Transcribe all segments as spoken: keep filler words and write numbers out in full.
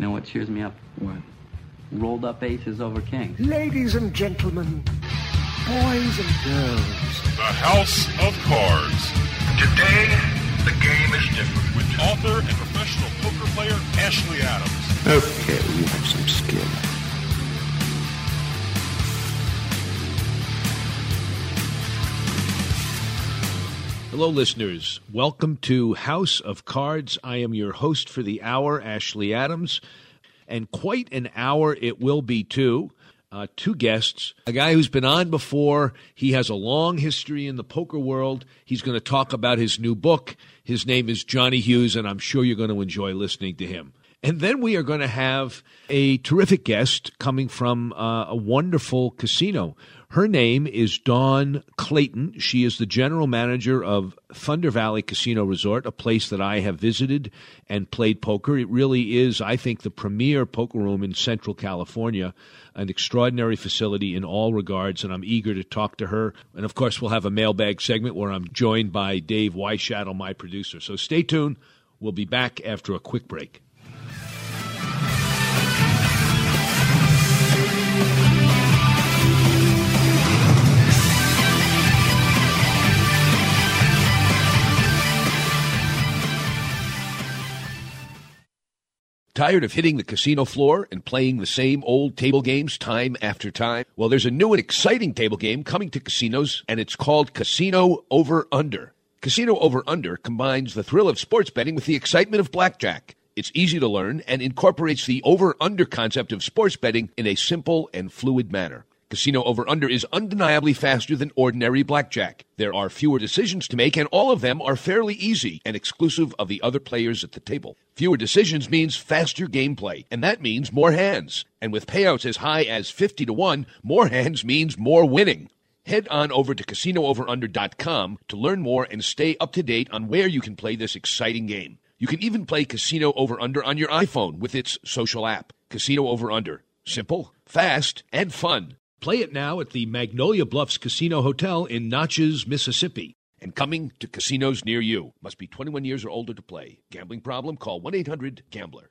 You know what cheers me up? What? Rolled up aces over kings. Ladies and gentlemen, boys and girls. The House of Cards. Today, the game is different. With author and professional poker player, Ashley Adams. Okay, we have some skill. Hello, listeners. Welcome to House of Cards. I am your host for the hour, Ashley Adams. And quite an hour it will be, too. Uh, two guests, a guy who's been on before. He has a long history in the poker world. He's going to talk about his new book. His name is Johnny Hughes, and I'm sure you're going to enjoy listening to him. And then we are going to have a terrific guest coming from uh, a wonderful casino. Her name is Dawn Clayton. She is the general manager of Thunder Valley Casino Resort, a place that I have visited and played poker. It really is, I think, the premier poker room in Central California, an extraordinary facility in all regards, and I'm eager to talk to her. And, of course, we'll have a mailbag segment where I'm joined by Dave Weishaple, my producer. So stay tuned. We'll be back after a quick break. Tired of hitting the casino floor and playing the same old table games time after time? Well, there's a new and exciting table game coming to casinos, and it's called Casino Over Under. Casino Over Under combines the thrill of sports betting with the excitement of blackjack. It's easy to learn and incorporates the over-under concept of sports betting in a simple and fluid manner. Casino Over Under is undeniably faster than ordinary blackjack. There are fewer decisions to make, and all of them are fairly easy and exclusive of the other players at the table. Fewer decisions means faster gameplay, and that means more hands. And with payouts as high as fifty to one, more hands means more winning. Head on over to Casino Over Under dot com to learn more and stay up to date on where you can play this exciting game. You can even play Casino Over Under on your iPhone with its social app. Casino Over Under. Simple, fast, and fun. Play it now at the Magnolia Bluffs Casino Hotel in Natchez, Mississippi. And coming to casinos near you. Must be twenty-one years or older to play. Gambling problem? Call one eight hundred gambler.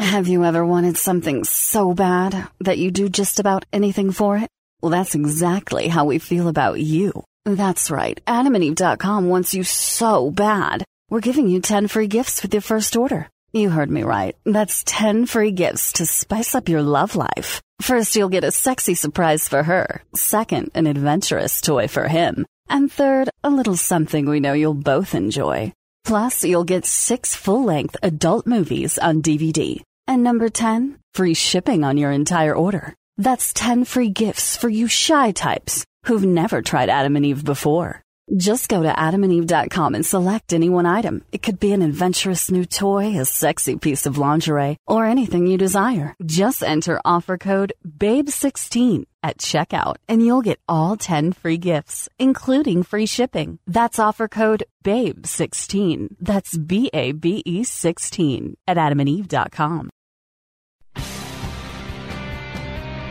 Have you ever wanted something so bad that you do just about anything for it? Well, that's exactly how we feel about you. That's right. Adam and Eve dot com wants you so bad. We're giving you ten free gifts with your first order. You heard me right. That's ten free gifts to spice up your love life. First, you'll get a sexy surprise for her. Second, an adventurous toy for him. And third, a little something we know you'll both enjoy. Plus, you'll get six full-length adult movies on D V D. And number ten, free shipping on your entire order. That's ten free gifts for you shy types who've never tried Adam and Eve before. Just go to Adam and Eve dot com and select any one item. It could be an adventurous new toy, a sexy piece of lingerie, or anything you desire. Just enter offer code babe sixteen at checkout, and you'll get all ten free gifts, including free shipping. That's offer code babe sixteen. That's B A B E sixteen at Adam and Eve dot com.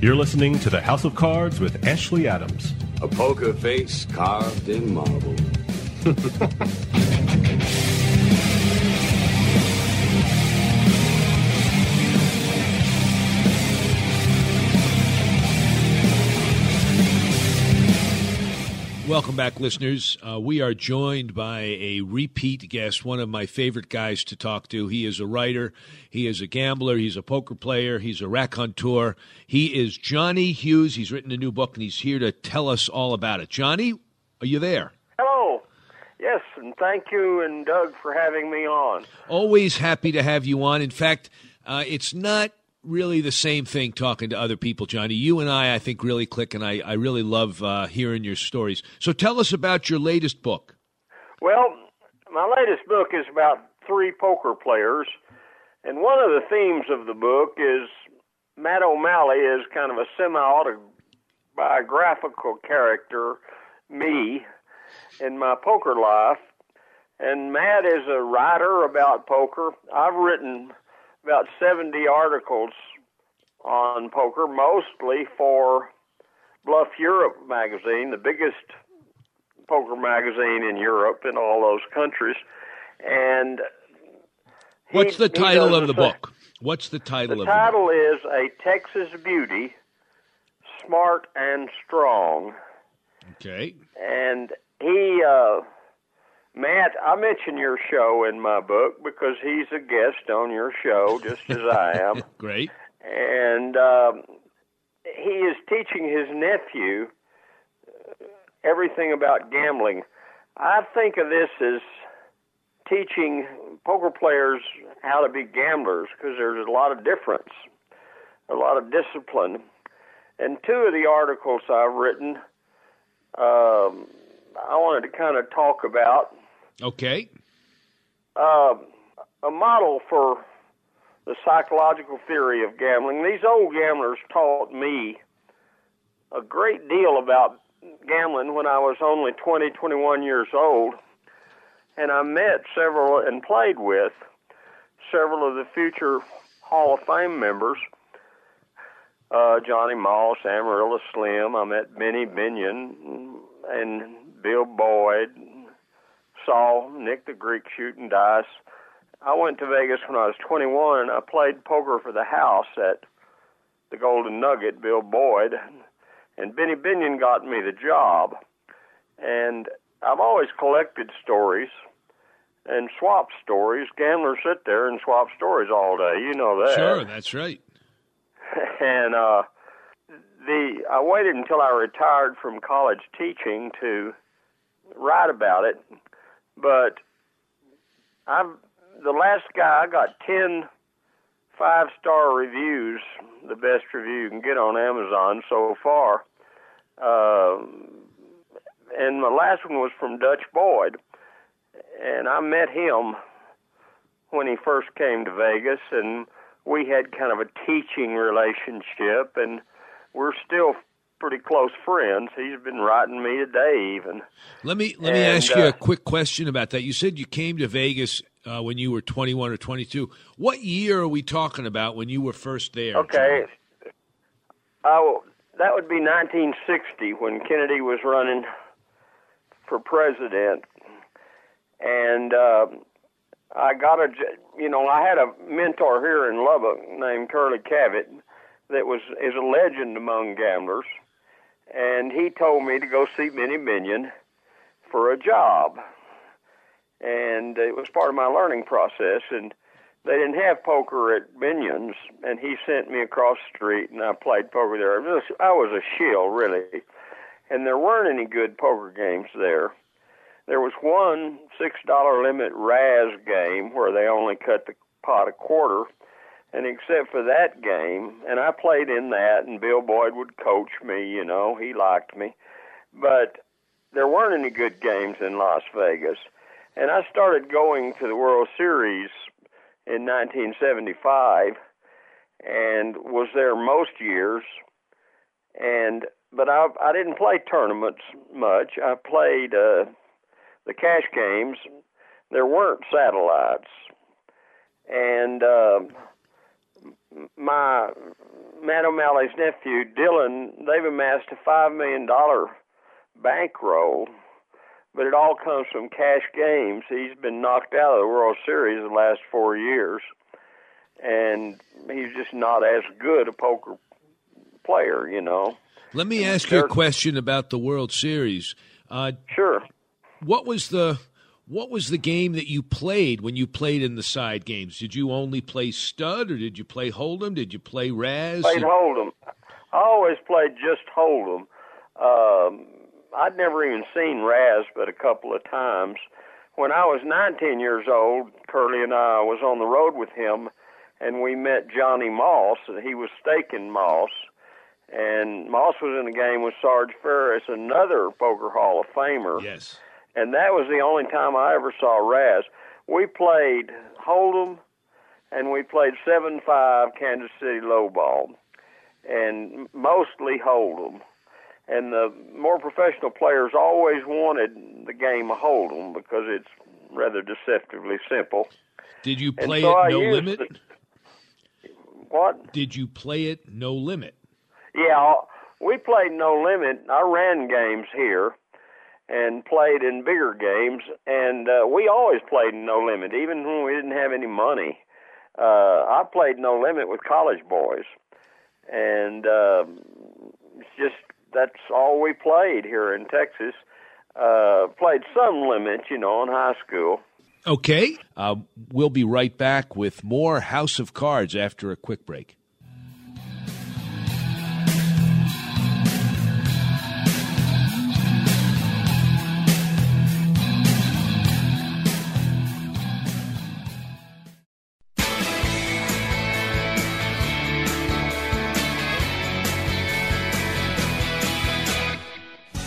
You're listening to The House of Cards with Ashley Adams. A poker face carved in marble. Welcome back, listeners. Uh, we are joined by a repeat guest, one of my favorite guys to talk to. He is a writer. He is a gambler. He's a poker player. He's a raconteur. He is Johnny Hughes. He's written a new book, and he's here to tell us all about it. Johnny, are you there? Hello. Yes, and thank you and Doug for having me on. Always happy to have you on. In fact, uh, it's not really the same thing talking to other people, Johnny. You and I, I think, really click, and I, I really love uh, hearing your stories. So tell us about your latest book. Well, my latest book is about three poker players, and one of the themes of the book is Matt O'Malley is kind of a semi-autobiographical character, me, in my poker life, and Matt is a writer about poker. I've written about seventy articles on poker, mostly for Bluff Europe magazine, the biggest poker magazine in Europe and all those countries. And he, what's the title of the book? What's the title of the book? The title is A Texas Beauty, Smart and Strong. Okay. And he, uh, Matt, I mention your show in my book because he's a guest on your show, just as I am. Great. And um, he is teaching his nephew everything about gambling. I think of this as teaching poker players how to be gamblers because there's a lot of difference, a lot of discipline. And two of the articles I've written, um, I wanted to kind of talk about. Okay. Uh, a model for the psychological theory of gambling. These old gamblers taught me a great deal about gambling when I was only twenty, twenty-one years old, and I met several and played with several of the future Hall of Fame members, uh, Johnny Moss, Amarillo Slim. I met Benny Binion and Bill Boyd, saw Nick the Greek shooting dice. I went to Vegas when I was twenty-one, and I played poker for the house at the Golden Nugget, Bill Boyd, and Benny Binion got me the job. And I've always collected stories and swap stories. Gamblers sit there and swap stories all day. You know that. Sure, that's right. And uh, the I waited until I retired from college teaching to write about it, but I'm the last guy. I got ten five-star reviews, the best review you can get on Amazon so far, uh, and my last one was from Dutch Boyd, and I met him when he first came to Vegas, and we had kind of a teaching relationship, and we're still pretty close friends. He's been writing me today even. Let me let me and, ask you a quick question about that. You said you came to Vegas uh, when you were twenty-one or twenty-two. What year are we talking about when you were first there? Okay. Oh, that would be nineteen sixty when Kennedy was running for president. And uh, I got a, you know, I had a mentor here in Lubbock named Curly Cabot that was is a legend among gamblers. And he told me to go see Benny Binion for a job. And it was part of my learning process. And they didn't have poker at Binion's. And he sent me across the street, and I played poker there. I was, I was a shill, really. And there weren't any good poker games there. There was one six dollar limit Raz game where they only cut the pot a quarter. And except for that game, and I played in that, and Bill Boyd would coach me, you know, he liked me. But there weren't any good games in Las Vegas. And I started going to the World Series in nineteen seventy-five and was there most years. And But I, I didn't play tournaments much. I played uh, the cash games. There weren't satellites. And Uh, My Matt O'Malley's nephew, Dylan, they've amassed a five million dollars bankroll, but it all comes from cash games. He's been knocked out of the World Series the last four years, and he's just not as good a poker player, you know. Let me ask you a question about the World Series. Uh, sure. What was the what was the game that you played when you played in the side games? Did you only play stud, or did you play hold'em? Did you play Raz? Played hold'em. I always played just hold'em. Um, I'd never even seen Raz, but a couple of times. When I was nineteen years old, Curly and I was on the road with him, and we met Johnny Moss, and he was staking Moss. And Moss was in the game with Sarge Ferris, another Poker Hall of Famer. Yes. And that was the only time I ever saw Raz. We played hold'em, and we played seven five Kansas City lowball, and mostly hold'em. And the more professional players always wanted the game of hold'em because it's rather deceptively simple. Did you play so it I no limit? The, what? Did you play it no limit? Yeah, we played no limit. I ran games here and played in bigger games, and uh, we always played no limit, even when we didn't have any money. Uh, I played no limit with college boys, and uh, it's just... that's all we played here in Texas. Uh, played some limit, you know, in high school. Okay. Uh, we'll be right back with more House of Cards after a quick break.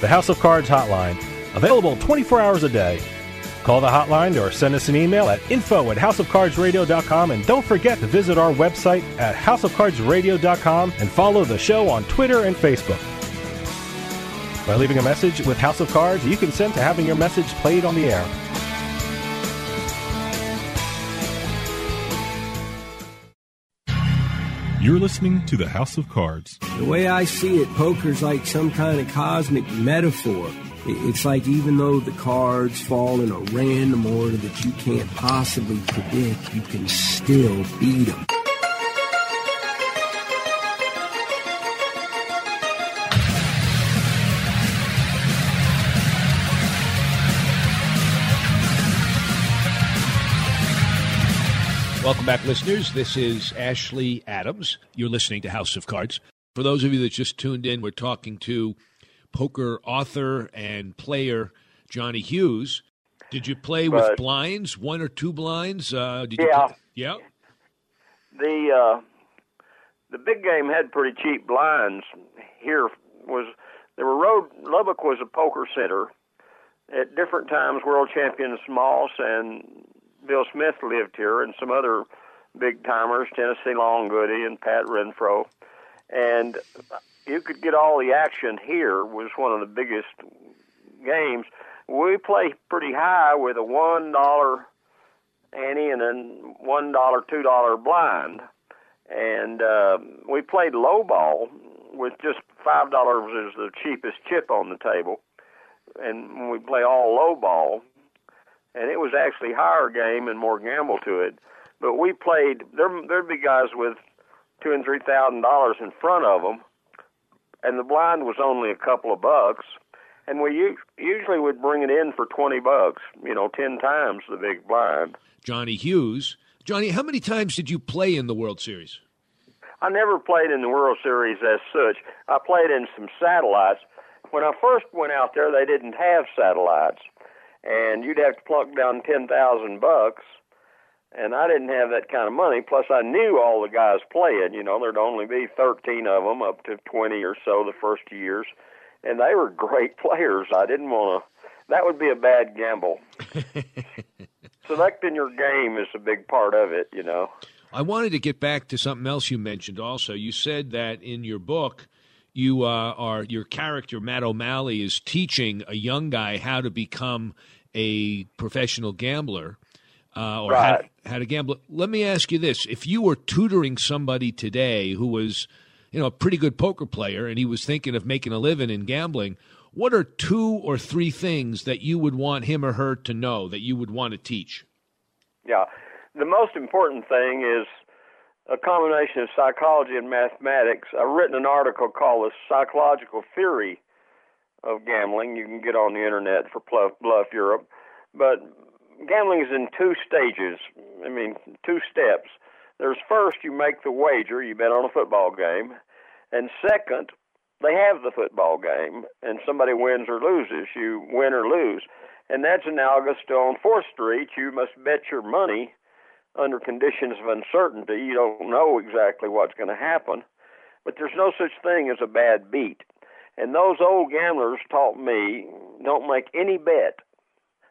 The House of Cards hotline, available twenty-four hours a day. Call the hotline or send us an email at info at house of cards radio dot com, and don't forget to visit our website at house of cards radio dot com and follow the show on Twitter and Facebook. By leaving a message with House of Cards, you consent to having your message played on the air. You're listening to the House of Cards. The way I see it, poker's like some kind of cosmic metaphor. It's like even though the cards fall in a random order that you can't possibly predict, you can still beat them. Welcome back, listeners. This is Ashley Adams. You're listening to House of Cards. For those of you that just tuned in, we're talking to poker author and player Johnny Hughes. Did you play with uh, blinds, one or two blinds? Uh, did you yeah. Play? Yeah. The, uh, the big game had pretty cheap blinds. Here was, there were road, Lubbock was a poker center. At different times, world champion Moss and Bill Smith lived here, and some other big-timers, Tennessee Longgoody and Pat Renfro. And you could get all the action here. It was one of the biggest games. We played pretty high with a one dollar ante and then one dollar, two dollar blind. And uh, we played low ball with just five dollars as the cheapest chip on the table. And we play all low ball. And it was actually higher game and more gamble to it. But we played, there, there'd be guys with two and three thousand dollars in front of them, and the blind was only a couple of bucks. And we usually would bring it in for twenty bucks, you know, ten times the big blind. Johnny Hughes. Johnny, how many times did you play in the World Series? I never played in the World Series as such. I played in some satellites. When I first went out there, they didn't have satellites. And you'd have to plunk down ten thousand bucks, and I didn't have that kind of money. Plus, I knew all the guys playing. You know, there'd only be thirteen of them, up to twenty or so the first years, and they were great players. I didn't want to. That would be a bad gamble. Selecting your game is a big part of it, you know. I wanted to get back to something else you mentioned also. You said that in your book you uh, are your character, Matt O'Malley, is teaching a young guy how to become a professional gambler uh, or right. how, how to gamble. Let me ask you this. If you were tutoring somebody today who was, you know, a pretty good poker player and he was thinking of making a living in gambling, what are two or three things that you would want him or her to know that you would want to teach? Yeah. The most important thing is a combination of psychology and mathematics. I've written an article called The Psychological Theory of Gambling. You can get on the internet for Bluff Europe. But gambling is in two stages, I mean, two steps. There's first, you make the wager, you bet on a football game. And second, they have the football game, and somebody wins or loses. You win or lose. And that's analogous to on fourth street, you must bet your money under conditions of uncertainty. You don't know exactly what's going to happen, but there's no such thing as a bad beat. And those old gamblers taught me, don't make any bet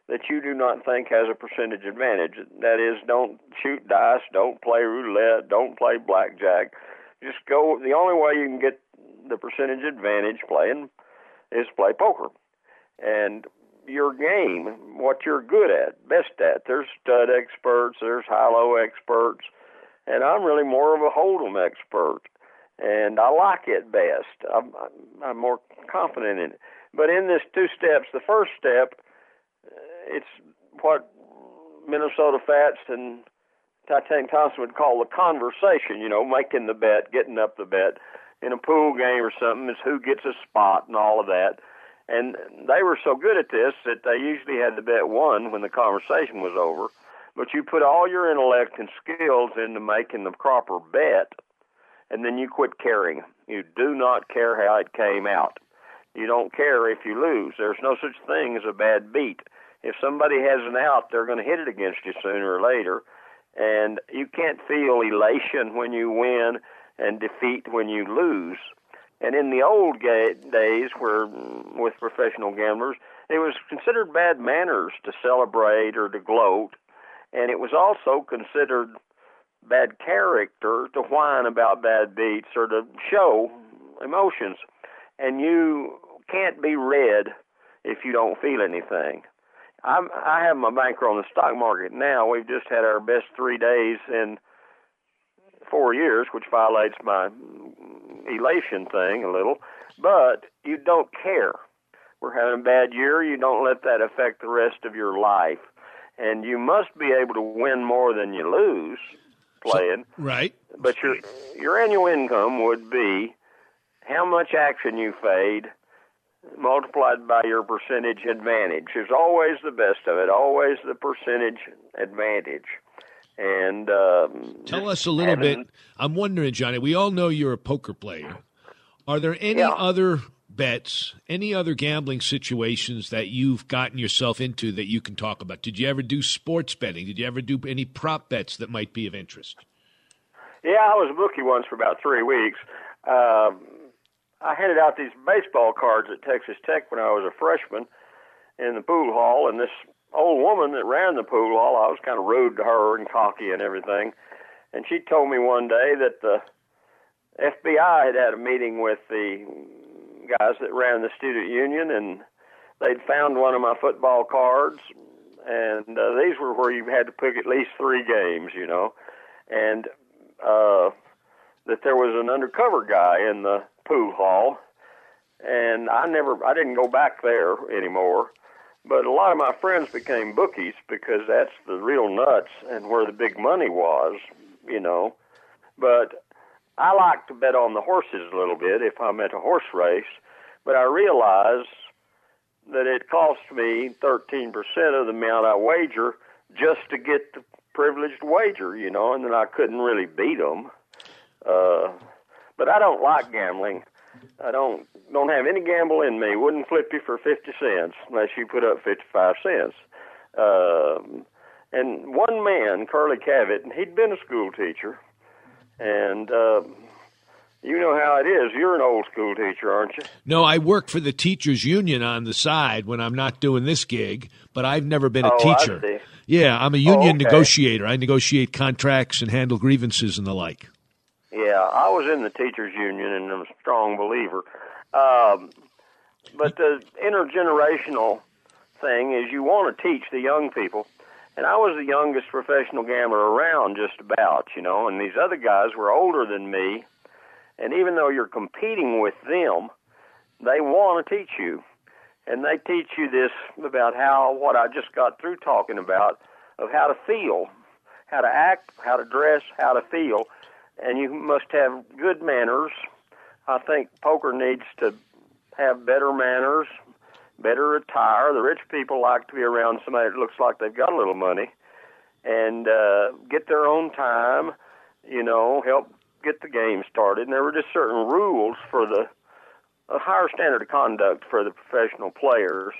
that you do not think has a percentage advantage. That is, don't shoot dice, don't play roulette, don't play blackjack. Just go, the only way you can get the percentage advantage playing is play poker. And your game, what you're good at, best at. There's stud experts, there's high-low experts, and I'm really more of a hold'em expert, and I like it best. I'm, I'm more confident in it. But in this two steps, the first step, it's what Minnesota Fats and Titanic Thompson would call the conversation, you know, making the bet, getting up the bet. In a pool game or something, it's who gets a spot and all of that. And they were so good at this that they usually had to bet one when the conversation was over. But you put all your intellect and skills into making the proper bet, and then you quit caring. You do not care how it came out. You don't care if you lose. There's no such thing as a bad beat. If somebody has an out, they're going to hit it against you sooner or later. And you can't feel elation when you win and defeat when you lose. And in the old ga- days where with professional gamblers, it was considered bad manners to celebrate or to gloat, and it was also considered bad character to whine about bad beats or to show emotions. And you can't be read if you don't feel anything. I'm, I have my banker on the stock market now. We've just had our best three days in four years, which violates my elation thing a little, but you don't care. We're having a bad year. You don't let that affect the rest of your life. And you must be able to win more than you lose playing. So, right. But your your annual income would be how much action you fade multiplied by your percentage advantage. There's always the best of it, always the percentage advantage. And um, tell us a little having, bit. I'm wondering, Johnny, we all know you're a poker player. Are there any yeah. other bets, any other gambling situations that you've gotten yourself into that you can talk about? Did you ever do sports betting? Did you ever do any prop bets that might be of interest? Yeah, I was a bookie once for about three weeks. Um, I handed out these baseball cards at Texas Tech when I was a freshman in the pool hall, and this old woman that ran the pool hall, I was kind of rude to her and cocky and everything, and she told me one day that the F B I had had a meeting with the guys that ran the student union, and they'd found one of my football cards, and uh, these were where you had to pick at least three games, you know, and uh, that there was an undercover guy in the pool hall, and I never, I didn't go back there anymore. But a lot of my friends became bookies because that's the real nuts and where the big money was, you know. But I like to bet on the horses a little bit if I'm at a horse race. But I realize that it costs me thirteen percent of the amount I wager just to get the privileged wager, you know, and then I couldn't really beat them. Uh, but I don't like gambling. I don't don't have any gamble in me. Wouldn't flip you for fifty cents unless you put up fifty-five cents. Um, and one man, Curly Cavett, and he'd been a school teacher. And uh, you know how it is. You're an old school teacher, aren't you? No, I work for the teachers union on the side when I'm not doing this gig, but I've never been a oh, teacher. I see. Yeah, I'm a union oh, okay. negotiator. I negotiate contracts and handle grievances and the like. Yeah, I was in the teachers union, and I'm a strong believer. Um, but the intergenerational thing is you want to teach the young people. And I was the youngest professional gambler around just about, you know, and these other guys were older than me. And even though you're competing with them, they want to teach you. And they teach you this about how, what I just got through talking about, of how to feel, how to act, how to dress, how to feel. And you must have good manners. I think poker needs to have better manners, better attire. The rich people like to be around somebody that looks like they've got a little money. And uh, get their own time, you know, help get the game started. And there were just certain rules for the a higher standard of conduct for the professional players.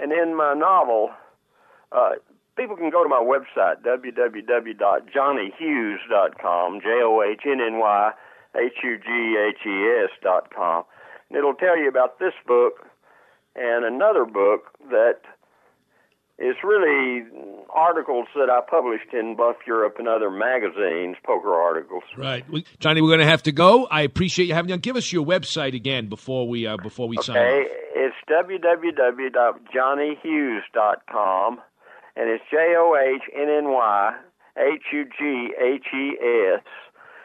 And in my novel, uh, people can go to my website, w w w dot johnny hughes dot com, J O H N N Y H U G H E S dot com. And it'll tell you about this book and another book that is really articles that I published in Bluff Europe and other magazines, poker articles. Right. We, Johnny, we're going to have to go. I appreciate you having you. Give us your website again before we uh, before we okay. sign off. Okay, it's w w w dot johnny hughes dot com, and it's J O H N N Y H U G H E S,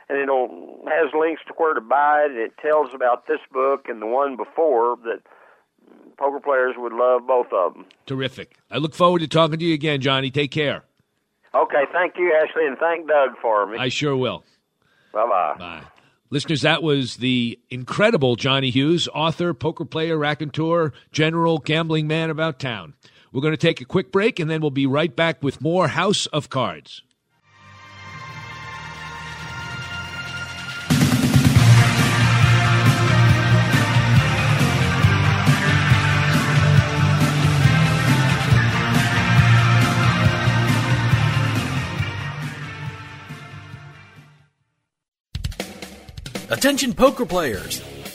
and it'll has links to where to buy it, and it tells about this book and the one before that poker players would love both of them. Terrific. I look forward to talking to you again, Johnny. Take care. Okay, thank you, Ashley, and thank Doug for me. I sure will. Bye-bye. Bye. Listeners, that was the incredible Johnny Hughes, author, poker player, raconteur, general, gambling man about town. We're going to take a quick break, and then we'll be right back with more House of Cards. Attention poker players!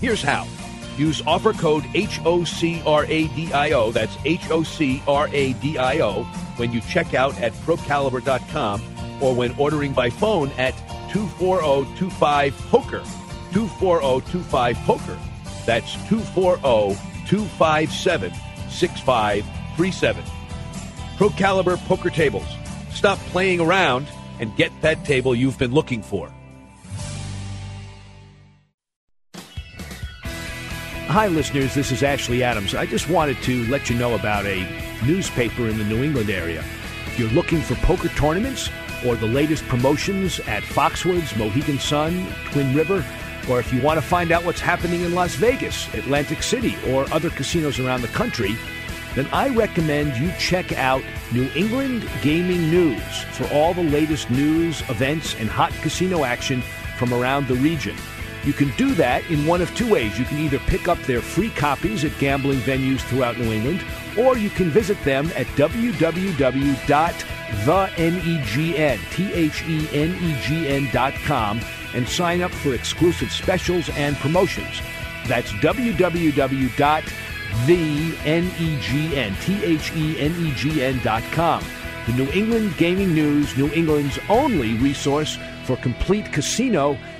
Here's how. Use offer code H O C R A D I O, that's H O C R A D I O, when you check out at pro caliber dot com or when ordering by phone at two four zero two five poker, two four zero two five poker, that's two four zero two five seven six five three seven. Pro Caliber poker tables. Stop playing around and get that table you've been looking for. Hi, listeners. This is Ashley Adams. I just wanted to let you know about a newspaper in the New England area. If you're looking for poker tournaments or the latest promotions at Foxwoods, Mohegan Sun, Twin River, or if you want to find out what's happening in Las Vegas, Atlantic City, or other casinos around the country, then I recommend you check out New England Gaming News for all the latest news, events, and hot casino action from around the region. You can do that in one of two ways. You can either pick up their free copies at gambling venues throughout New England, or you can visit them at w w w dot the negn dot com and sign up for exclusive specials and promotions. That's w w w dot the negn t h e n e g n dot com. The New England Gaming News, New England's only resource for complete casino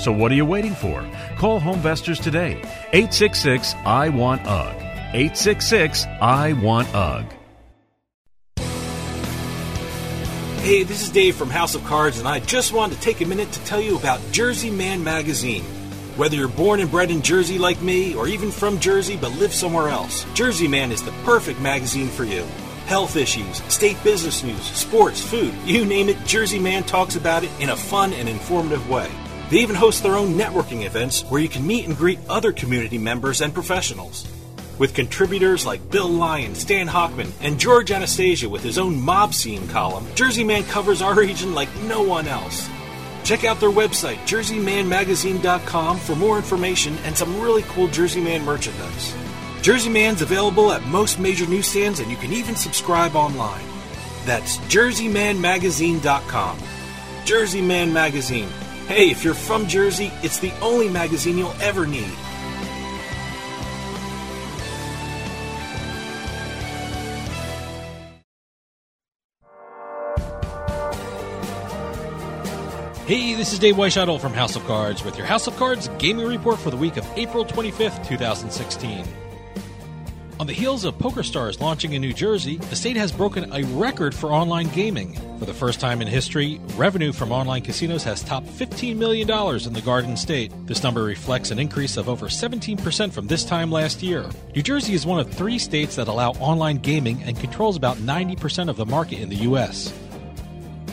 So what are you waiting for? Call Homevestors today. eight six six I want U G. eight six six I want U G. Hey, this is Dave from House of Cards, and I just wanted to take a minute to tell you about Jersey Man Magazine. Whether you're born and bred in Jersey like me, or even from Jersey but live somewhere else, Jersey Man is the perfect magazine for you. Health issues, state business news, sports, food, you name it, Jersey Man talks about it in a fun and informative way. They even host their own networking events where you can meet and greet other community members and professionals. With contributors like Bill Lyon, Stan Hochman, and George Anastasia with his own mob scene column, Jersey Man covers our region like no one else. Check out their website, jersey man magazine dot com, for more information and some really cool Jersey Man merchandise. Jersey Man's available at most major newsstands, and you can even subscribe online. That's jersey man magazine dot com. Jersey Man Magazine. Hey, if you're from Jersey, it's the only magazine you'll ever need. Hey, this is Dave Weishaple from House of Cards with your House of Cards gaming report for the week of April twenty-fifth, twenty sixteen. On the heels of PokerStars launching in New Jersey, the state has broken a record for online gaming. For the first time in history, revenue from online casinos has topped fifteen million dollars in the Garden State. This number reflects an increase of over seventeen percent from this time last year. New Jersey is one of three states that allow online gaming and controls about ninety percent of the market in the U S.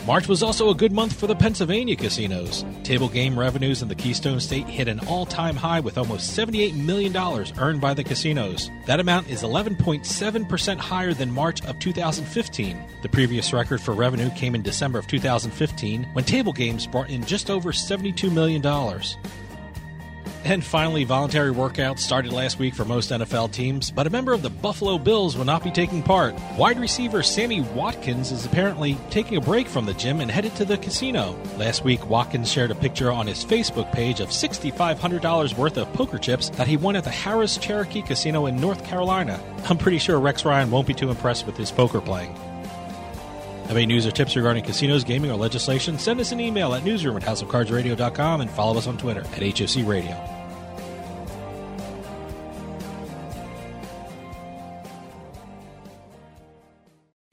March was also a good month for the Pennsylvania casinos. Table game revenues in the Keystone State hit an all-time high with almost seventy-eight million dollars earned by the casinos. That amount is eleven point seven percent higher than March of two thousand fifteen. The previous record for revenue came in December of two thousand fifteen, when table games brought in just over seventy-two million dollars. And finally, voluntary workouts started last week for most N F L teams, but a member of the Buffalo Bills will not be taking part. Wide receiver Sammy Watkins is apparently taking a break from the gym and headed to the casino. Last week, Watkins shared a picture on his Facebook page of six thousand five hundred dollars worth of poker chips that he won at the Harrah's Cherokee Casino in North Carolina. I'm pretty sure Rex Ryan won't be too impressed with his poker playing. Have any news or tips regarding casinos, gaming, or legislation? Send us an email at newsroom at house of cards radio dot com and follow us on Twitter at H O C Radio.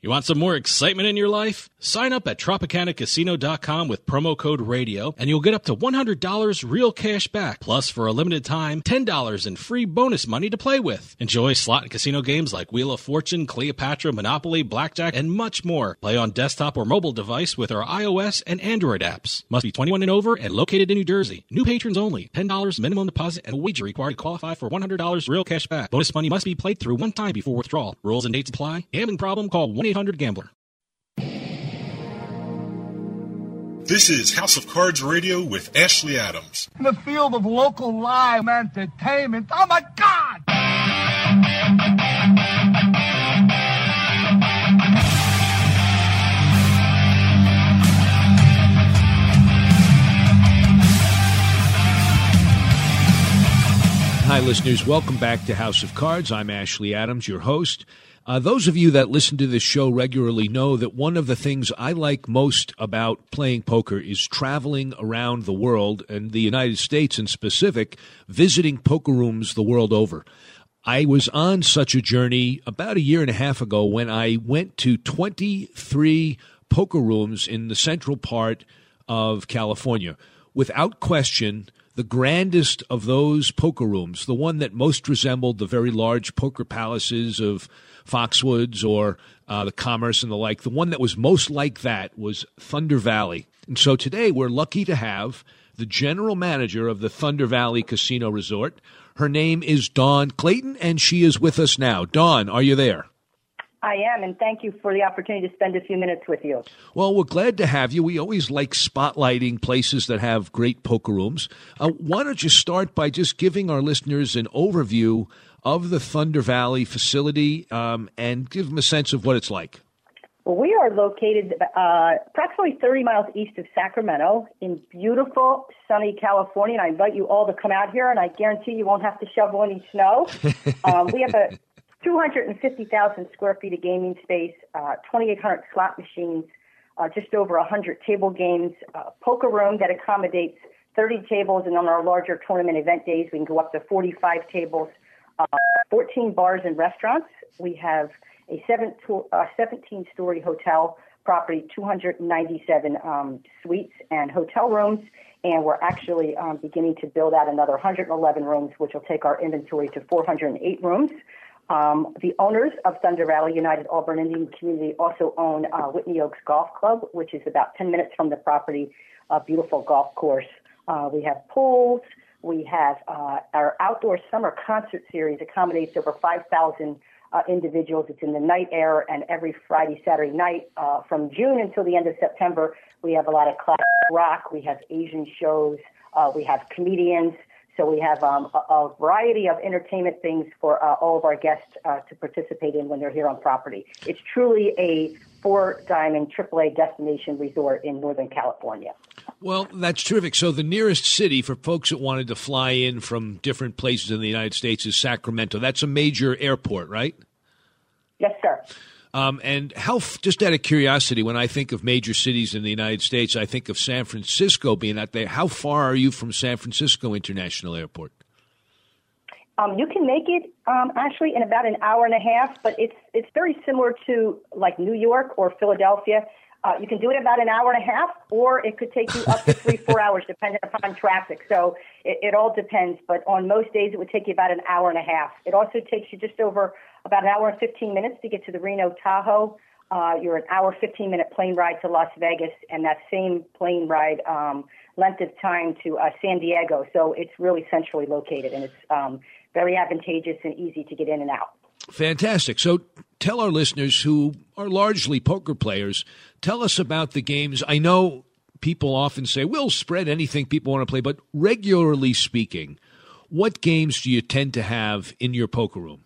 You want some more excitement in your life? Sign up at tropicana casino dot com with promo code RADIO, and you'll get up to one hundred dollars real cash back. Plus, for a limited time, ten dollars in free bonus money to play with. Enjoy slot and casino games like Wheel of Fortune, Cleopatra, Monopoly, Blackjack, and much more. Play on desktop or mobile device with our iOS and Android apps. Must be twenty-one and over and located in New Jersey. New patrons only. ten dollars minimum deposit and a wager required to qualify for one hundred dollars real cash back. Bonus money must be played through one time before withdrawal. Rules and dates apply. Gambling problem? Call one eight hundred gambler. This is House of Cards Radio with Ashley Adams. In the field of local live entertainment, oh my God! Hi, listeners. Welcome back to House of Cards. I'm Ashley Adams, your host. Uh, those of you that listen to this show regularly know that one of the things I like most about playing poker is traveling around the world, and the United States in specific, visiting poker rooms the world over. I was on such a journey about a year and a half ago when I went to twenty-three poker rooms in the central part of California. Without question, the grandest of those poker rooms, the one that most resembled the very large poker palaces of Foxwoods or uh, the Commerce and the like, the one that was most like that was Thunder Valley. And so today we're lucky to have the general manager of the Thunder Valley Casino Resort. Her name is Dawn Clayton, and she is with us now. Dawn, are you there? I am, and thank you for the opportunity to spend a few minutes with you. Well, we're glad to have you. We always like spotlighting places that have great poker rooms. Uh, why don't you start by just giving our listeners an overview of the Thunder Valley facility um, and give them a sense of what it's like? Well, we are located uh, approximately thirty miles east of Sacramento in beautiful, sunny California, and I invite you all to come out here, and I guarantee you won't have to shovel any snow. um, we have a two hundred fifty thousand square feet of gaming space, uh, twenty-eight hundred slot machines, uh, just over one hundred table games, a poker room that accommodates thirty tables, and on our larger tournament event days, we can go up to forty-five tables, uh, fourteen bars and restaurants. We have a seventeen-story hotel property, two hundred ninety-seven um, suites and hotel rooms, and we're actually um, beginning to build out another one hundred eleven rooms, which will take our inventory to four hundred eight rooms. Um, the owners of Thunder Valley, United Auburn Indian Community, also own uh, Whitney Oaks Golf Club, which is about ten minutes from the property, a beautiful golf course. Uh, we have pools. We have uh, our outdoor summer concert series accommodates over five thousand uh, individuals. It's in the night air, and every Friday, Saturday night uh, from June until the end of September, we have a lot of classic rock. We have Asian shows. Uh, we have comedians. So we have um, a, a variety of entertainment things for uh, all of our guests uh, to participate in when they're here on property. It's truly a four-diamond triple A destination resort in Northern California. Well, that's terrific. So the nearest city for folks that wanted to fly in from different places in the United States is Sacramento. That's a major airport, right? Yes, sir. Um, and how, f- just out of curiosity, when I think of major cities in the United States, I think of San Francisco being out there. How far are you from San Francisco International Airport? Um, you can make it, um, actually, in about an hour and a half, but it's it's very similar to, like, New York or Philadelphia. Uh, you can do it in about an hour and a half, or it could take you up to three, four hours, depending upon traffic. So it, it all depends, but on most days, it would take you about an hour and a half. It also takes you just over about an hour and fifteen minutes to get to the Reno Tahoe. Uh, you're an hour, fifteen minute plane ride to Las Vegas, and that same plane ride um, length of time to uh, San Diego. So it's really centrally located, and it's um, very advantageous and easy to get in and out. Fantastic. So tell our listeners who are largely poker players, tell us about the games. I know people often say, we'll spread anything people want to play, but regularly speaking, what games do you tend to have in your poker room?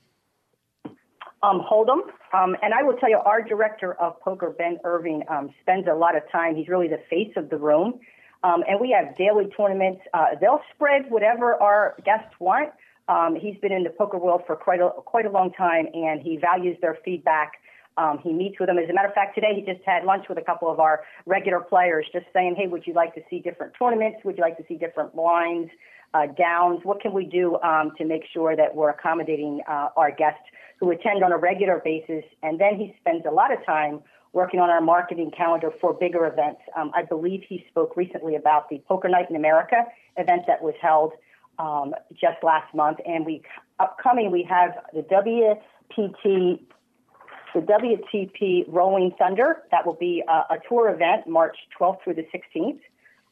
Um, Hold'em. Um, and I will tell you, our director of poker, Ben Irving, um, spends a lot of time. He's really the face of the room. Um, and we have daily tournaments. Uh, they'll spread whatever our guests want. Um, he's been in the poker world for quite a, quite a long time, and he values their feedback. Um, he meets with them. As a matter of fact, today he just had lunch with a couple of our regular players, just saying, hey, would you like to see different tournaments? Would you like to see different blinds, uh, downs? What can we do um, to make sure that we're accommodating uh, our guests who attend on a regular basis? And then he spends a lot of time working on our marketing calendar for bigger events. Um, I believe he spoke recently about the Poker Night in America event that was held um, just last month. And we upcoming, we have the W P T The W T P Rolling Thunder, that will be a, a tour event March twelfth through the sixteenth.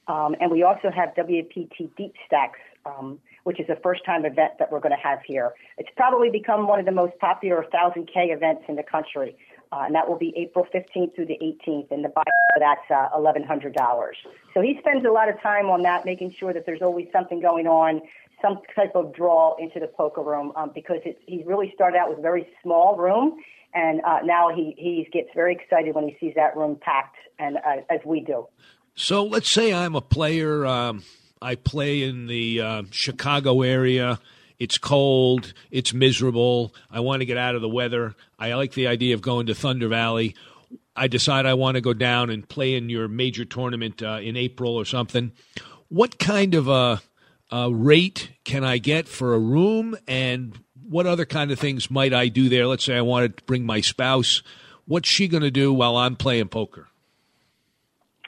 Um, and we also have W P T Deep Stacks, um, which is a first-time event that we're going to have here. It's probably become one of the most popular one thousand K events in the country, uh, and that will be April fifteenth through the eighteenth, and the buy for that's uh, eleven hundred dollars. So he spends a lot of time on that, making sure that there's always something going on, some type of draw into the poker room, um, because it, he really started out with a very small room. And uh, now he, he gets very excited when he sees that room packed, and uh, as we do. So let's say I'm a player. Um, I play in the uh, Chicago area. It's cold. It's miserable. I want to get out of the weather. I like the idea of going to Thunder Valley. I decide I want to go down and play in your major tournament uh, in April or something. What kind of a, a rate can I get for a room, and what other kind of things might I do there? Let's say I wanted to bring my spouse. What's she going to do while I'm playing poker?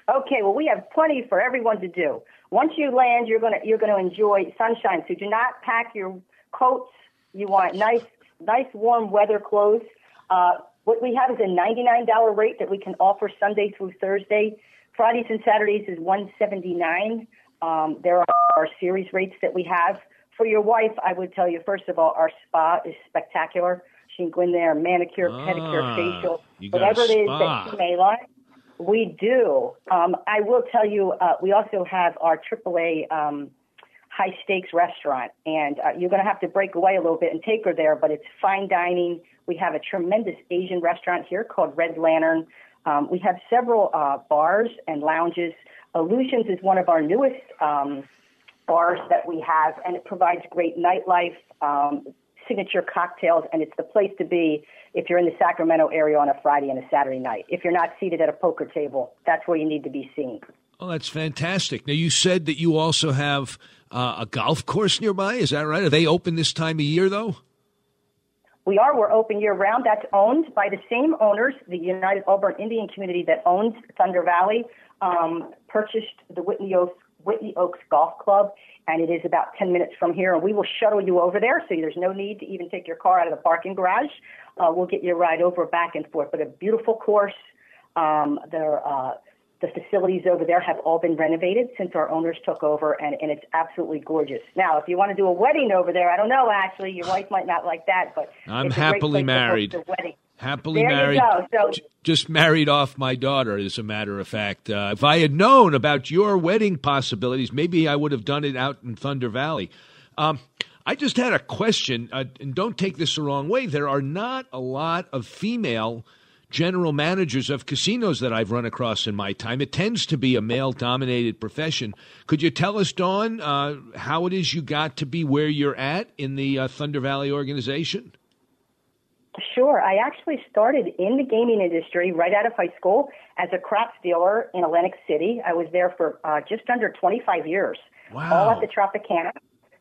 Okay, well, we have plenty for everyone to do. Once you land, you're going to you're going to enjoy sunshine. So do not pack your coats. You want nice, nice warm weather clothes. Uh, what we have is a ninety-nine dollars rate that we can offer Sunday through Thursday. Fridays and Saturdays is one hundred seventy-nine dollars. Um, there are, are series rates that we have. For your wife, I would tell you, first of all, our spa is spectacular. She can go in there, manicure, ah, pedicure, facial, whatever it is that she may like. We do. Um, I will tell you, uh, we also have our triple A um, high-stakes restaurant, and uh, you're going to have to break away a little bit and take her there, but it's fine dining. We have a tremendous Asian restaurant here called Red Lantern. Um, we have several uh, bars and lounges. Illusions is one of our newest um, bars that we have, and it provides great nightlife, um, signature cocktails, and it's the place to be if you're in the Sacramento area on a Friday and a Saturday night. If you're not seated at a poker table, that's where you need to be seen. Oh, that's fantastic. Now, you said that you also have uh, a golf course nearby. Is that right? Are they open this time of year, though? We are. We're open year-round. That's owned by the same owners, the United Auburn Indian Community that owns Thunder Valley, um, purchased the Whitney Oaks, Whitney Oaks Golf Club, and it is about ten minutes from here, and we will shuttle you over there, so there's no need to even take your car out of the parking garage. Uh, we'll get you a ride over back and forth, but a beautiful course. Um, there, uh, the facilities over there have all been renovated since our owners took over, and, and it's absolutely gorgeous. Now, if you want to do a wedding over there, I don't know, Ashley, your wife might not like that, but I'm it's happily a great place married. To host a wedding. Happily there married, you go. So, just married off my daughter, as a matter of fact. Uh, if I had known about your wedding possibilities, maybe I would have done it out in Thunder Valley. Um, I just had a question, uh, and don't take this the wrong way. There are not a lot of female general managers of casinos that I've run across in my time. It tends to be a male-dominated profession. Could you tell us, Dawn, uh, how it is you got to be where you're at in the uh, Thunder Valley organization? Sure. I actually started in the gaming industry right out of high school as a craps dealer in Atlantic City. I was there for uh, just under twenty-five years, wow. All at the Tropicana.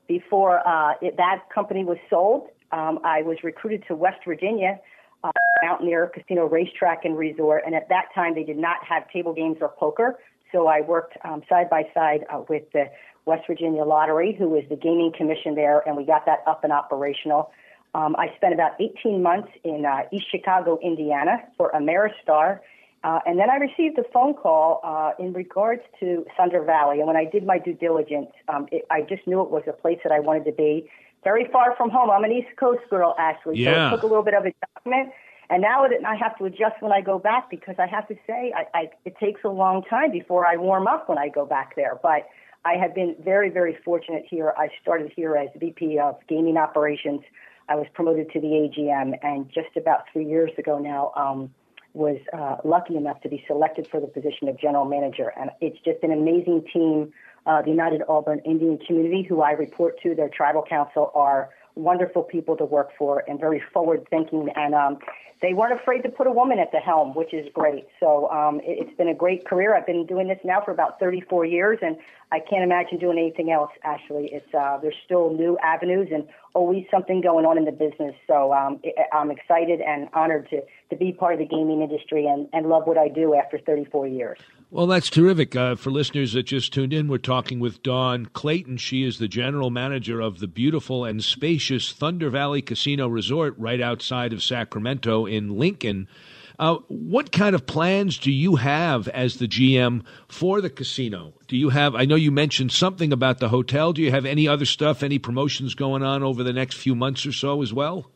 Before uh, it, that company was sold, um, I was recruited to West Virginia, uh, Mountaineer Casino Racetrack and Resort, and at that time they did not have table games or poker, so I worked um, side by side uh, with the West Virginia Lottery, who was the gaming commission there, and we got that up and operational. Um, I spent about eighteen months in uh, East Chicago, Indiana, for Ameristar, uh, and then I received a phone call uh, in regards to Thunder Valley, and when I did my due diligence, um, it, I just knew it was a place that I wanted to be, very far from home. I'm an East Coast girl, actually, yeah. So it took a little bit of adjustment, and now it, I have to adjust when I go back because I have to say I, I, it takes a long time before I warm up when I go back there, but I have been very, very fortunate here. I started here as V P of Gaming Operations. I was promoted to the A G M, and just about three years ago now um, was uh, lucky enough to be selected for the position of general manager. And it's just an amazing team. Uh, the United Auburn Indian Community, who I report to, their tribal council, are wonderful people to work for and very forward-thinking. And um, they weren't afraid to put a woman at the helm, which is great. So um, it, it's been a great career. I've been doing this now for about thirty-four years, and I can't imagine doing anything else, Ashley. It's, uh, there's still new avenues and always something going on in the business. So um, it, I'm excited and honored to, to be part of the gaming industry and, and love what I do after thirty-four years. Well, that's terrific. Uh, for listeners that just tuned in, we're talking with Dawn Clayton. She is the general manager of the beautiful and spacious Thunder Valley Casino Resort right outside of Sacramento in Lincoln. Uh, what kind of plans do you have as the G M for the casino? Do you have, I know you mentioned something about the hotel. Do you have any other stuff, any promotions going on over the next few months or so as well?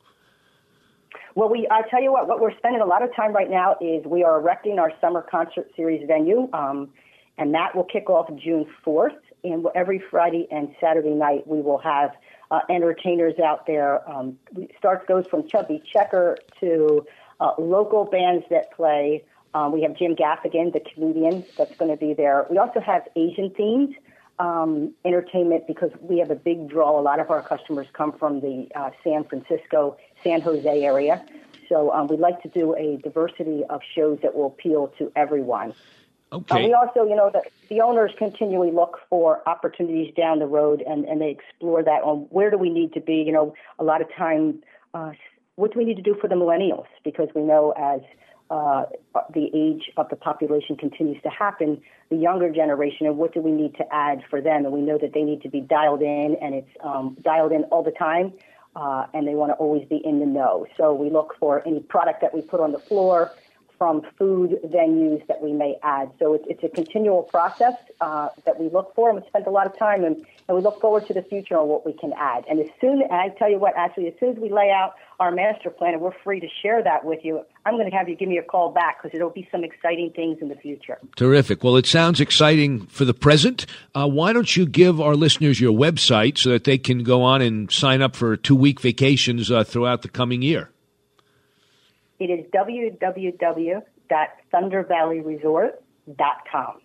Well, we, I'll tell you what, what we're spending a lot of time right now is we are erecting our summer concert series venue, um, and that will kick off June fourth. And every Friday and Saturday night, we will have uh, entertainers out there. Um, start goes from Chubby Checker to Uh, local bands that play. Um, we have Jim Gaffigan, the comedian, that's going to be there. We also have Asian-themed um, entertainment because we have a big draw. A lot of our customers come from the uh, San Francisco, San Jose area. So um, we'd like to do a diversity of shows that will appeal to everyone. Okay. Uh, we also, you know, the, the owners continually look for opportunities down the road, and, and they explore that on where do we need to be. You know, a lot of time, uh, what do we need to do for the millennials? Because we know as uh, the age of the population continues to happen, the younger generation, and what do we need to add for them? And we know that they need to be dialed in, and it's um, dialed in all the time, uh, and they want to always be in the know. So we look for any product that we put on the floor, from food venues that we may add. So it's, it's a continual process uh, that we look for, and we spend a lot of time, and, and we look forward to the future on what we can add. And as soon, and I tell you what, Ashley, as soon as we lay out our master plan, and we're free to share that with you, I'm going to have you give me a call back, because there'll be some exciting things in the future. Terrific. Well, it sounds exciting for the present. Uh, why don't you give our listeners your website so that they can go on and sign up for two-week vacations uh, throughout the coming year? It is w w w dot thunder valley resort dot com.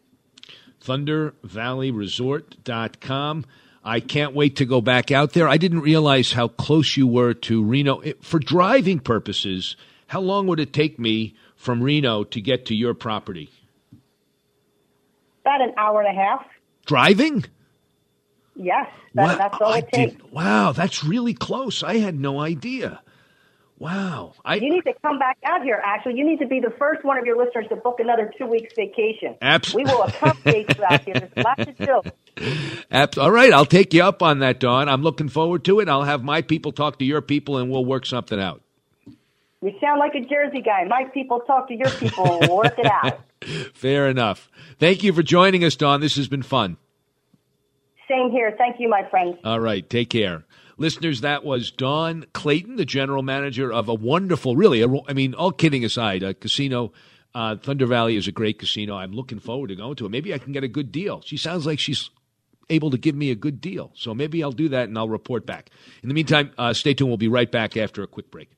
thunder valley resort dot com. I can't wait to go back out there. I didn't realize how close you were to Reno. For driving purposes, how long would it take me from Reno to get to your property? About an hour and a half. Driving? Yes. That, wow, that's all I it takes. Did, wow, that's really close. I had no idea. Wow. I, you need to come back out here, Ashley. You need to be the first one of your listeners to book another two weeks vacation. Absolutely. We will accommodate you out here. There's lots to do. Ab- All right. I'll take you up on that, Dawn. I'm looking forward to it. I'll have my people talk to your people, and we'll work something out. You sound like a Jersey guy. My people talk to your people, and we'll work it out. Fair enough. Thank you for joining us, Dawn. This has been fun. Same here. Thank you, my friend. All right. Take care. Listeners, that was Dawn Clayton, the general manager of a wonderful, really, a, I mean, all kidding aside, a casino. Uh, Thunder Valley is a great casino. I'm looking forward to going to it. Maybe I can get a good deal. She sounds like she's able to give me a good deal. So maybe I'll do that, and I'll report back. In the meantime, uh, stay tuned. We'll be right back after a quick break.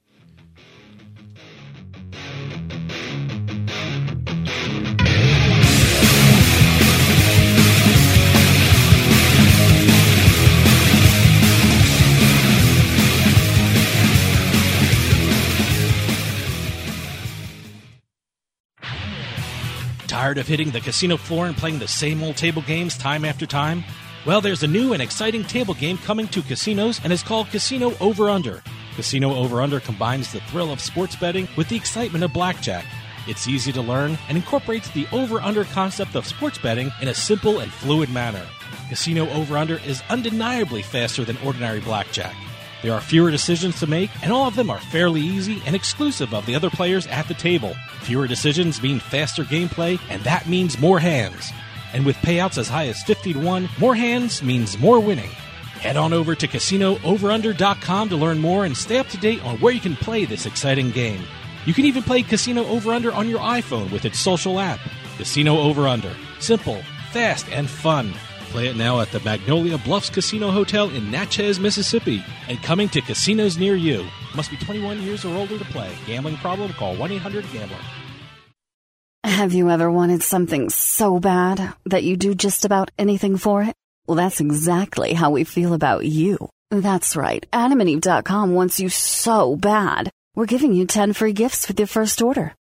Tired of hitting the casino floor and playing the same old table games time after time? Well, there's a new and exciting table game coming to casinos and is called Casino Over Under. Casino Over Under combines the thrill of sports betting with the excitement of blackjack. It's easy to learn and incorporates the over-under concept of sports betting in a simple and fluid manner. Casino Over Under is undeniably faster than ordinary blackjack. There are fewer decisions to make, and all of them are fairly easy and exclusive of the other players at the table. Fewer decisions mean faster gameplay, and that means more hands. And with payouts as high as fifty to one, more hands means more winning. Head on over to Casino Over Under dot com to learn more and stay up to date on where you can play this exciting game. You can even play Casino Over Under on your iPhone with its social app. Casino Over Under. Simple, fast, and fun. Play it now at the Magnolia Bluffs Casino Hotel in Natchez, Mississippi, and coming to casinos near you. Must be twenty-one years or older to play. Gambling problem? Call one eight hundred gambler. Have you ever wanted something so bad that you do just about anything for it? Well, that's exactly how we feel about you. That's right. Adam and Eve dot com wants you so bad. We're giving you ten free gifts with your first order.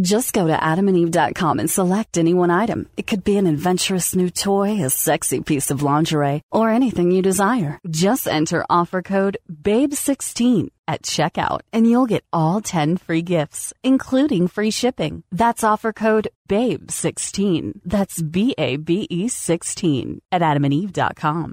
Just go to Adam and Eve dot com and select any one item. It could be an adventurous new toy, a sexy piece of lingerie, or anything you desire. Just enter offer code babe sixteen at checkout, and you'll get all ten free gifts, including free shipping. That's offer code babe sixteen. That's B A B E sixteen at Adam and Eve dot com.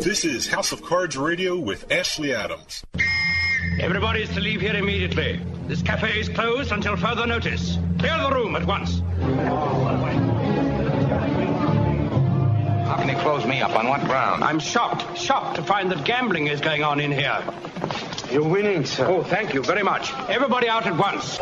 This is House of Cards Radio with Ashley Adams. Everybody is to leave here immediately. This cafe is closed until further notice. Clear the room at once. How can they close me up? On what ground? I'm shocked, shocked to find that gambling is going on in here. You're winning, sir. Oh, thank you very much. Everybody out at once.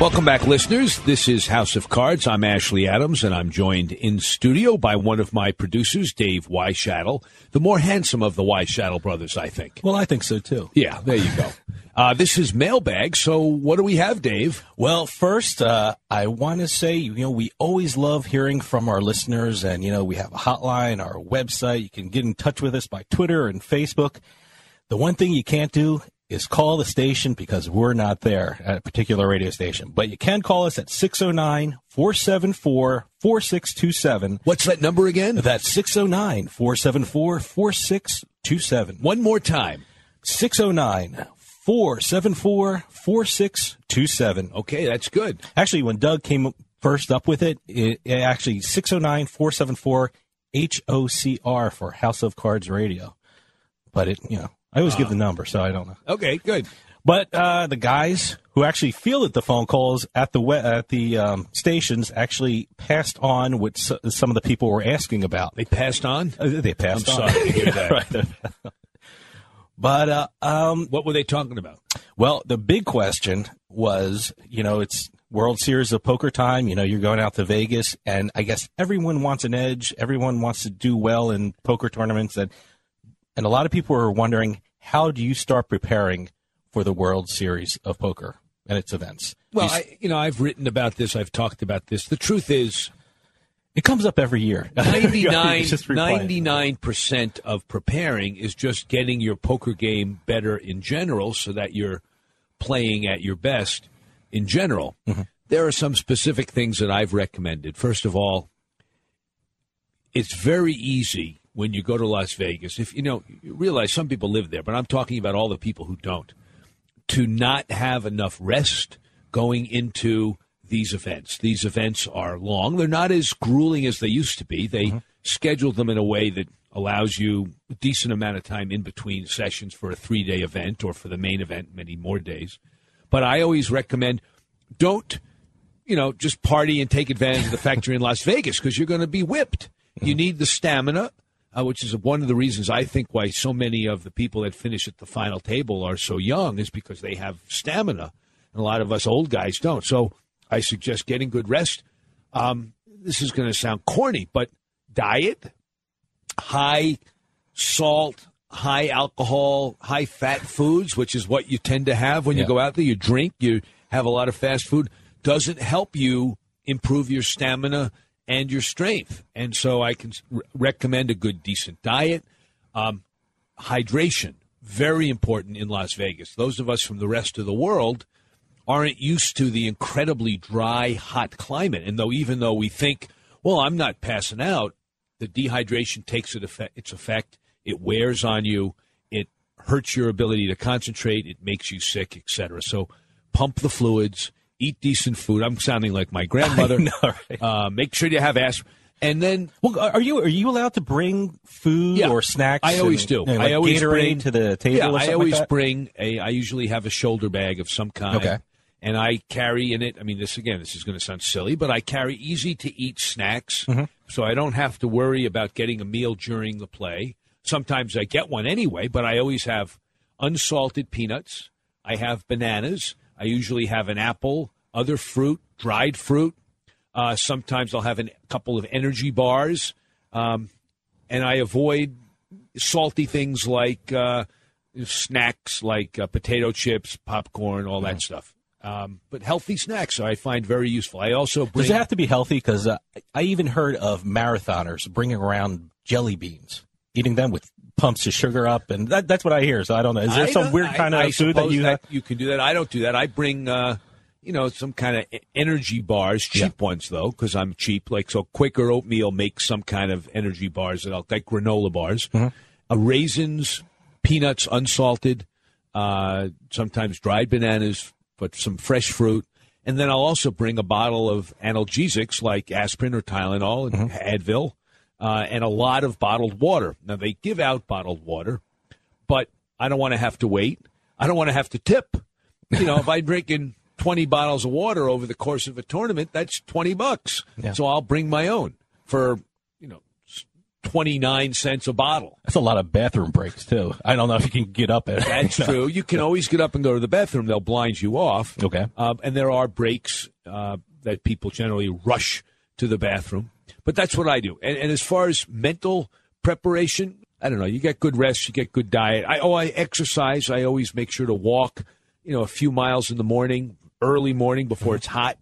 Welcome back, listeners. This is House of Cards. I'm Ashley Adams, and I'm joined in studio by one of my producers, Dave Weishaple, the more handsome of the Weishaple brothers, I think. Well, I think so, too. Yeah, there you go. uh, this is Mailbag, so what do we have, Dave? Well, first, uh, I want to say, you know, we always love hearing from our listeners, and, you know, we have a hotline, our website. You can get in touch with us by Twitter and Facebook. The one thing you can't do is call the station because we're not there at a particular radio station. But you can call us at six oh nine, four seven four, four six two seven. What's that number again? That's six oh nine, four seven four, four six two seven. One more time. six oh nine, four seven four, four six two seven. Okay, that's good. Actually, when Doug came first up with it, it, it actually six oh nine, four seven four, H O C R for House of Cards Radio. But it, you know. I always uh, give the number, so I don't know. Okay, good. But uh, the guys who actually fielded the phone calls at the we- at the um, stations actually passed on what so- some of the people were asking about. They passed on? Uh, they passed I'm on. I'm sorry to hear that. Right. But uh, um, what were they talking about? Well, the big question was, you know, it's World Series of Poker time. You know, you're going out to Vegas, and I guess everyone wants an edge. Everyone wants to do well in poker tournaments, and And a lot of people are wondering, how do you start preparing for the World Series of Poker and its events? Well, you, I, you know, I've written about this. I've talked about this. The truth is, it comes up every year. ninety-nine, ninety-nine percent of preparing is just getting your poker game better in general so that you're playing at your best in general. Mm-hmm. There are some specific things that I've recommended. First of all, it's very easy when you go to Las Vegas, if you know, you realize some people live there, but I'm talking about all the people who don't, to not have enough rest going into these events. These events are long. They're not as grueling as they used to be. They mm-hmm. schedule them in a way that allows you a decent amount of time in between sessions for a three-day event or for the main event many more days. But I always recommend don't, you know, just party and take advantage of the fact you're in Las Vegas because you're going to be whipped. Mm-hmm. You need the stamina. Uh, which is one of the reasons I think why so many of the people that finish at the final table are so young is because they have stamina, and a lot of us old guys don't. So I suggest getting good rest. Um, this is going to sound corny, but diet, high salt, high alcohol, high fat foods, which is what you tend to have when yeah. you go out there. You drink, you have a lot of fast food, doesn't help you improve your stamina and your strength. And so I can re- recommend a good, decent diet. Um, hydration, very important in Las Vegas. Those of us from the rest of the world aren't used to the incredibly dry, hot climate. And though even though we think, well, I'm not passing out, the dehydration takes it effect, its effect. It wears on you. It hurts your ability to concentrate. It makes you sick, et cetera. So pump the fluids. Eat decent food. I'm sounding like my grandmother. Know, right? uh, make sure you have aspirin. And then, well, are you are you allowed to bring food yeah, or snacks? I always and, do. You know, like I always Gatorade bring to the table. Yeah, or I always like that? bring a. I usually have a shoulder bag of some kind. Okay. And I carry in it. I mean, this again. This is going to sound silly, but I carry easy to eat snacks, mm-hmm. so I don't have to worry about getting a meal during the play. Sometimes I get one anyway, but I always have unsalted peanuts. I have bananas. I usually have an apple, other fruit, dried fruit. Uh, sometimes I'll have a couple of energy bars. Um, and I avoid salty things like uh, snacks, like uh, potato chips, popcorn, all that mm. stuff. Um, but healthy snacks I find very useful. I also bring... Does it have to be healthy? Because uh, I even heard of marathoners bringing around jelly beans, eating them with pumps of sugar up, and that, that's what I hear. So I don't know. Is there I some weird kind I, of I food that you that have? You can do that. I don't do that. I bring, uh, you know, some kind of energy bars, cheap yeah. ones though, because I'm cheap. Like so, Quaker Oatmeal makes some kind of energy bars that I'll like granola bars, mm-hmm. uh, raisins, peanuts unsalted, uh, sometimes dried bananas. But some fresh fruit. And then I'll also bring a bottle of analgesics like aspirin or Tylenol and mm-hmm. Advil uh, and a lot of bottled water. Now, they give out bottled water, but I don't want to have to wait. I don't want to have to tip. You know, if I drink in twenty bottles of water over the course of a tournament, that's twenty bucks. Yeah. So I'll bring my own for, you know, twenty-nine cents a bottle. That's a lot of bathroom breaks, too. I don't know if you can get up at it. That's no. true. You can always get up and go to the bathroom. They'll blind you off. Okay. Uh, and there are breaks uh, that people generally rush to the bathroom. But that's what I do. And, and as far as mental preparation, I don't know. You get good rest. You get good diet. I, oh, I exercise. I always make sure to walk, you know, a few miles in the morning, early morning before it's hot,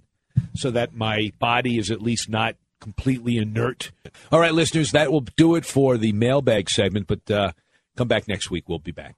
so that my body is at least not completely inert. All right, listeners, that will do it for the mailbag segment, but uh, come back next week. We'll be back.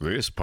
This